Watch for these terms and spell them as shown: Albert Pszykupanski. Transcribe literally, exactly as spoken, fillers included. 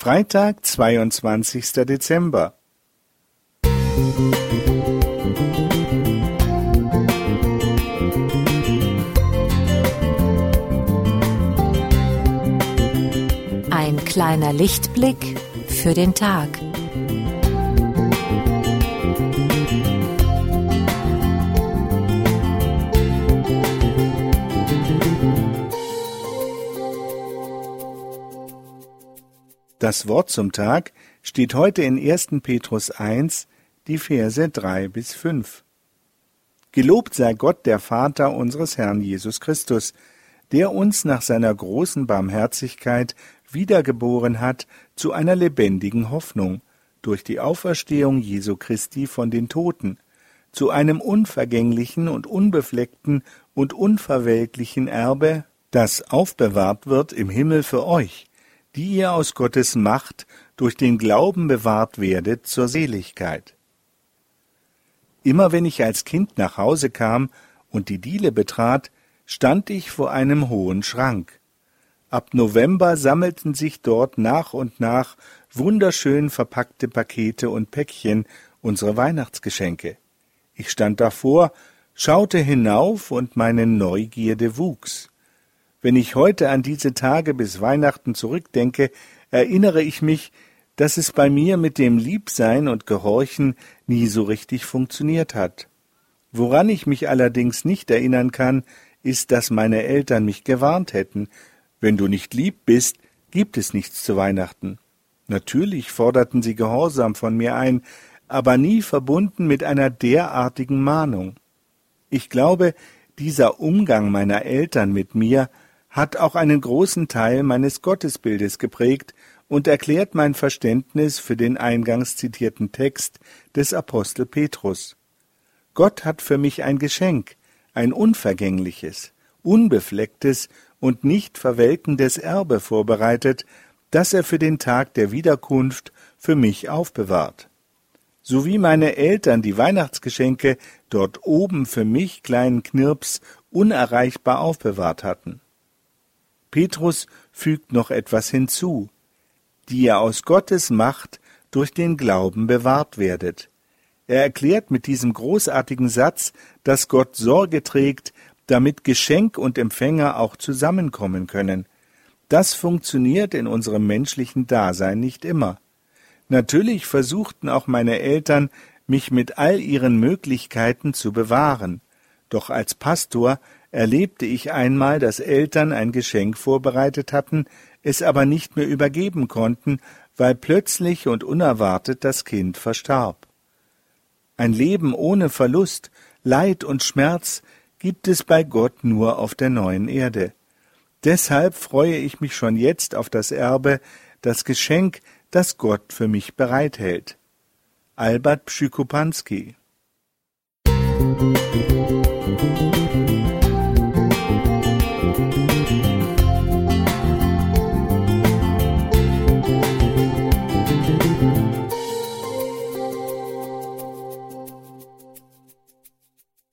Freitag, zweiundzwanzigster Dezember. Ein kleiner Lichtblick für den Tag. Das Wort zum Tag steht heute in erster Petrus eins, die Verse drei bis fünf. Gelobt sei Gott, der Vater unseres Herrn Jesus Christus, der uns nach seiner großen Barmherzigkeit wiedergeboren hat zu einer lebendigen Hoffnung durch die Auferstehung Jesu Christi von den Toten, zu einem unvergänglichen und unbefleckten und unverwelklichen Erbe, das aufbewahrt wird im Himmel für euch, die ihr aus Gottes Macht durch den Glauben bewahrt werdet zur Seligkeit. Immer wenn ich als Kind nach Hause kam und die Diele betrat, stand ich vor einem hohen Schrank. Ab November sammelten sich dort nach und nach wunderschön verpackte Pakete und Päckchen, unsere Weihnachtsgeschenke. Ich stand davor, schaute hinauf und meine Neugierde wuchs. Wenn ich heute an diese Tage bis Weihnachten zurückdenke, erinnere ich mich, dass es bei mir mit dem Liebsein und Gehorchen nie so richtig funktioniert hat. Woran ich mich allerdings nicht erinnern kann, ist, dass meine Eltern mich gewarnt hätten: Wenn du nicht lieb bist, gibt es nichts zu Weihnachten. Natürlich forderten sie Gehorsam von mir ein, aber nie verbunden mit einer derartigen Mahnung. Ich glaube, dieser Umgang meiner Eltern mit mir hat auch einen großen Teil meines Gottesbildes geprägt und erklärt mein Verständnis für den eingangs zitierten Text des Apostel Petrus. Gott hat für mich ein Geschenk, ein unvergängliches, unbeflecktes und nicht verwelkendes Erbe vorbereitet, das er für den Tag der Wiederkunft für mich aufbewahrt. So wie meine Eltern die Weihnachtsgeschenke dort oben für mich, kleinen Knirps, unerreichbar aufbewahrt hatten. Petrus fügt noch etwas hinzu: die ihr aus Gottes Macht durch den Glauben bewahrt werdet. Er erklärt mit diesem großartigen Satz, dass Gott Sorge trägt, damit Geschenk und Empfänger auch zusammenkommen können. Das funktioniert in unserem menschlichen Dasein nicht immer. Natürlich versuchten auch meine Eltern, mich mit all ihren Möglichkeiten zu bewahren. Doch als Pastor erlebte ich einmal, dass Eltern ein Geschenk vorbereitet hatten, es aber nicht mehr übergeben konnten, weil plötzlich und unerwartet das Kind verstarb. Ein Leben ohne Verlust, Leid und Schmerz gibt es bei Gott nur auf der neuen Erde. Deshalb freue ich mich schon jetzt auf das Erbe, das Geschenk, das Gott für mich bereithält. Albert Pszykupanski. Musik